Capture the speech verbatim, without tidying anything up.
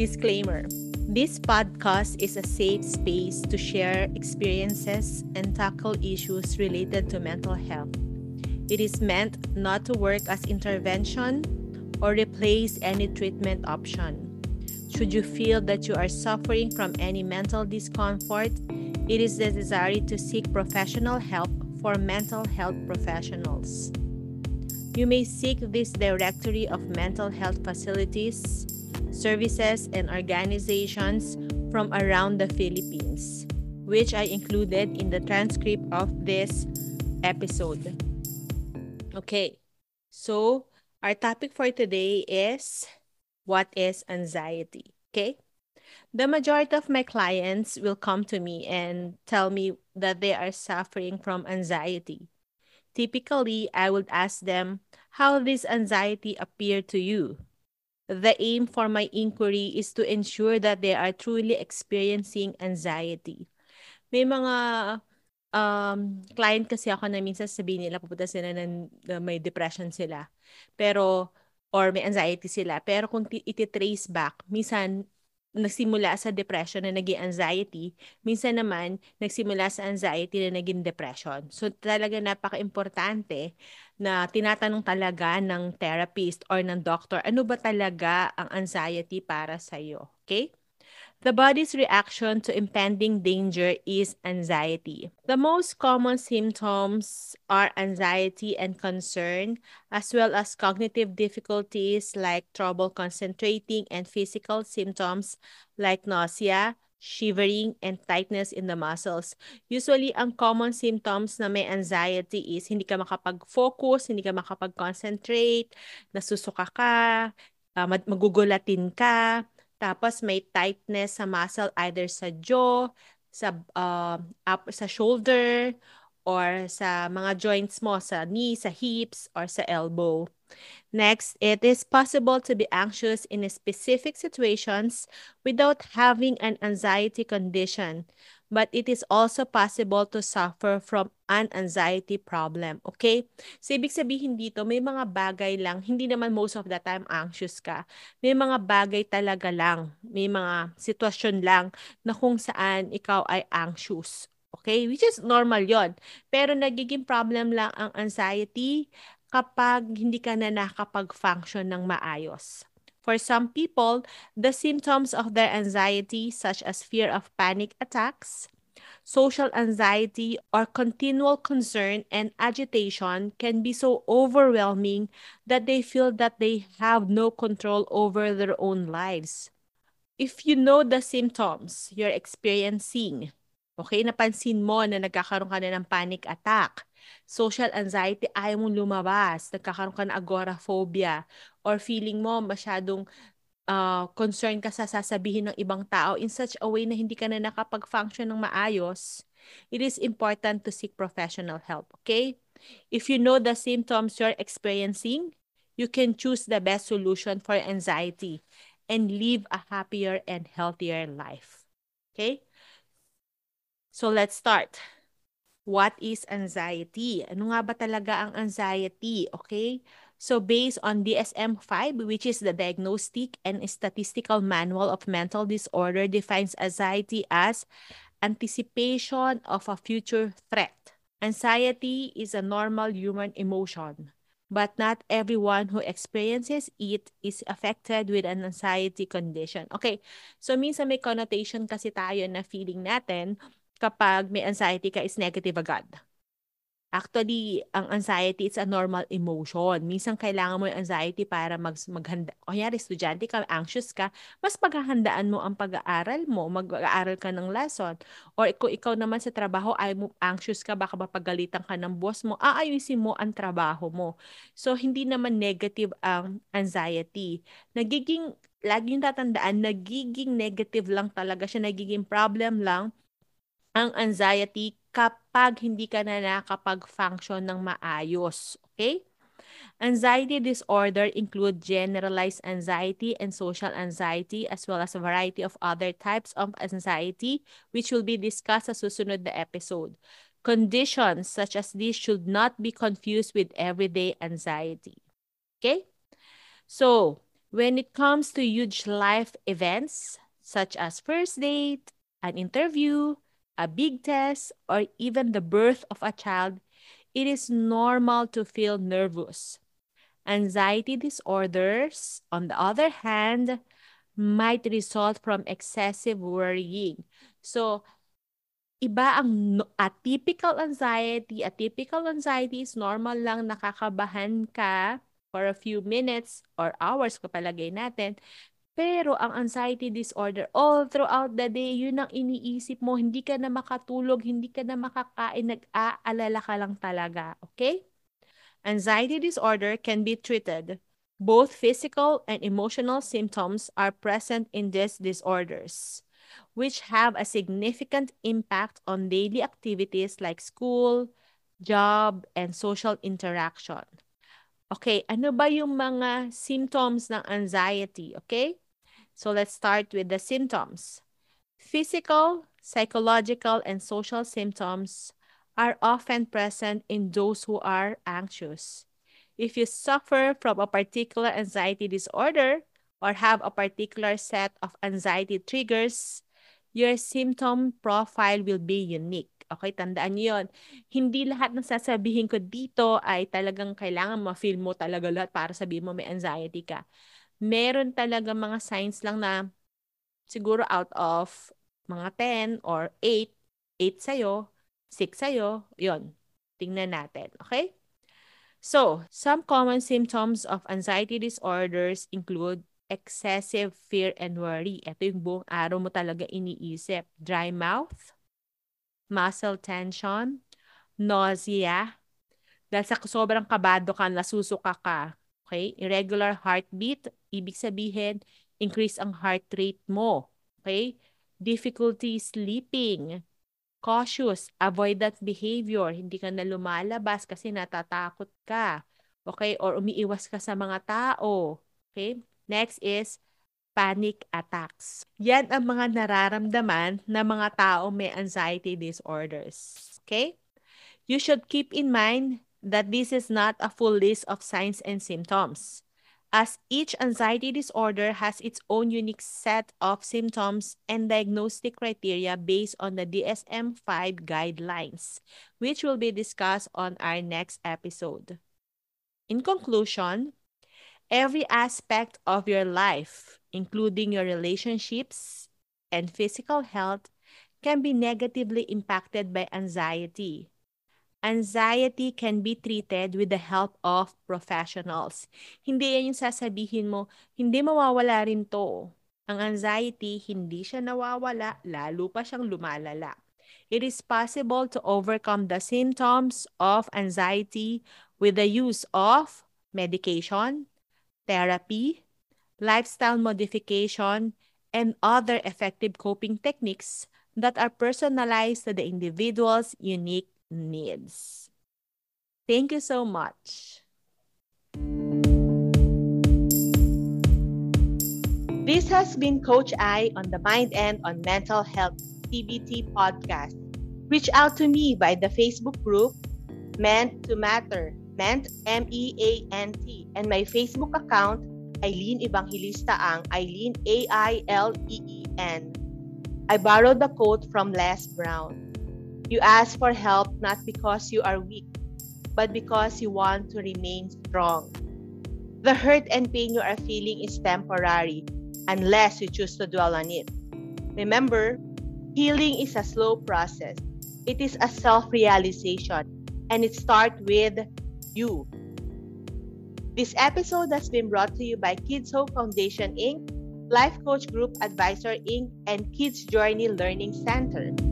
Disclaimer. This podcast is a safe space to share experiences and tackle issues related to mental health. It is meant not to work as intervention or replace any treatment option. Should you feel that you are suffering from any mental discomfort, it is necessary to seek professional help for mental health professionals. You may seek this directory of mental health facilities, services, and organizations from around the Philippines, which I included in the transcript of this episode. Okay, so our topic for today is what is anxiety? Okay? The majority of my clients will come to me and tell me that they are suffering from anxiety. Typically, I would ask them, how does anxiety appear to you? The aim for my inquiry is to ensure that they are truly experiencing anxiety. May mga um, client kasi ako na minsan sabihin nila, pupunta sila ng, na may depression sila. Pero, or may anxiety sila. Pero kung t- iti-trace back, minsan, nagsimula sa depression na naging anxiety, minsan naman nagsimula sa anxiety na naging depression. So talaga napaka-importante na tinatanong talaga ng therapist or ng doctor, ano ba talaga ang anxiety para sa'yo? Okay? The body's reaction to impending danger is anxiety. The most common symptoms are anxiety and concern, as well as cognitive difficulties like trouble concentrating and physical symptoms like nausea, shivering, and tightness in the muscles. Usually, ang common symptoms na may anxiety is hindi ka makapag-focus, hindi ka makapag-concentrate, nasusuka ka, uh, magugulatin ka, tapos may tightness sa muscle either sa jaw, sa uh, up, sa shoulder, or sa mga joints mo, sa knee, sa hips, or sa elbow. Next, it is possible to be anxious in specific situations without having an anxiety condition, but it is also possible to suffer from an anxiety problem. Okay? So, ibig sabihin dito, may mga bagay lang, hindi naman most of the time anxious ka. May mga bagay talaga lang, may mga sitwasyon lang na kung saan ikaw ay anxious. Okay? Which is normal yon. Pero nagiging problem lang ang anxiety kapag hindi ka na nakapag-function ng maayos. For some people, the symptoms of their anxiety, such as fear of panic attacks, social anxiety, or continual concern and agitation, can be so overwhelming that they feel that they have no control over their own lives. If you know the symptoms you're experiencing, okay, napansin mo na nagkakaroon ka na ng panic attack, social anxiety, ayaw mong lumabas, nagkakaroon ka ng agoraphobia, or feeling mo masyadong uh, concerned ka sa sasabihin ng ibang tao in such a way na hindi ka na nakapag-function ng maayos, it is important to seek professional help, okay? If you know the symptoms you're experiencing, you can choose the best solution for anxiety and live a happier and healthier life, okay? So let's start. What is anxiety? Ano nga ba talaga ang anxiety? Okay? So based on D S M five, which is the Diagnostic and Statistical Manual of Mental Disorder, defines anxiety as anticipation of a future threat. Anxiety is a normal human emotion, but not everyone who experiences it is affected with an anxiety condition. Okay, so minsan may connotation kasi tayo na feeling natin kapag may anxiety ka is negative agad. Actually, ang anxiety, it's a normal emotion. Minsan kailangan mo yung anxiety para mag- maghanda. Kunyari, estudyante ka, anxious ka, mas paghahandaan mo ang pag-aaral mo, mag-aaral ka ng lesson. Or kung ikaw naman sa trabaho, ay mo anxious ka, baka mapagalitan ka ng boss mo, aayusin mo ang trabaho mo. So, hindi naman negative ang anxiety. Nagiging, lagi yung tatandaan, nagiging negative lang talaga siya, nagiging problem lang ang anxiety kapag hindi ka na nakapag-function ng maayos. Okay? Anxiety disorder include generalized anxiety and social anxiety as well as a variety of other types of anxiety which will be discussed sa susunod na episode. Conditions such as these should not be confused with everyday anxiety. Okay? So, When it comes to huge life events, such as first date, an interview, a big test, or even the birth of a child, it is normal to feel nervous. Anxiety disorders, on the other hand, might result from excessive worrying. So, iba ang atypical anxiety. Atypical anxiety is normal lang, nakakabahan ka for a few minutes or hours kapalagay natin. Pero ang anxiety disorder, all throughout the day, yun ang iniisip mo. Hindi ka na makatulog, hindi ka na makakain, nag-aalala ka lang talaga. Okay? Anxiety disorder can be treated. Both physical and emotional symptoms are present in these disorders, which have a significant impact on daily activities like school, job, and social interaction. Okay, ano ba yung mga symptoms ng anxiety? Okay, so let's start with the symptoms. Physical, psychological, and social symptoms are often present in those who are anxious. If you suffer from a particular anxiety disorder or have a particular set of anxiety triggers, your symptom profile will be unique. Okay, tandaan niyo yun. Hindi lahat ng sasabihin ko dito ay talagang kailangan ma-feel mo talaga lahat para sabihin mo may anxiety ka. Meron talaga mga signs lang na siguro out of mga ten or eight, eight sa'yo, six sa'yo, yun. Tingnan natin, okay? So, some common symptoms of anxiety disorders include excessive fear and worry. Ito yung buong araw mo talaga iniisip. Dry mouth, muscle tension, nausea. Dahil sa sobrang kabado ka, nasusuka ka. Okay? Irregular heartbeat, ibig sabihin, increase ang heart rate mo. Okay? Difficulty sleeping, cautious, avoidant behavior. Hindi ka na lumalabas kasi natatakot ka. Okay? Or umiiwas ka sa mga tao. Okay? Next is panic attacks. Yan ang mga nararamdaman na mga tao may anxiety disorders. Okay? You should keep in mind that this is not a full list of signs and symptoms, as each anxiety disorder has its own unique set of symptoms and diagnostic criteria based on the D S M five guidelines, which will be discussed on our next episode. In conclusion, every aspect of your life, including your relationships and physical health, can be negatively impacted by anxiety. Anxiety can be treated with the help of professionals. Hindi yan yung sasabihin mo, hindi mawawala rin to. Ang anxiety, hindi siya nawawala, lalo pa siyang lumalala. It is possible to overcome the symptoms of anxiety with the use of medication, therapy, lifestyle modification, and other effective coping techniques that are personalized to the individual's unique needs. Thank you so much. This has been Coach I on the Mind and on Mental Health T B T podcast. Reach out to me by the Facebook group Meant to Matter, Meant, M E A N T, and my Facebook account, Aileen Evangelista Ang, Aileen, A I L E E N. I borrowed the quote from Les Brown. You ask for help not because you are weak, but because you want to remain strong. The hurt and pain you are feeling is temporary, unless you choose to dwell on it. Remember, healing is a slow process. It is a self-realization, and it starts with you. This episode has been brought to you by Kids Hope Foundation, Incorporated, Life Coach Group Advisor, Incorporated, and Kids Journey Learning Center.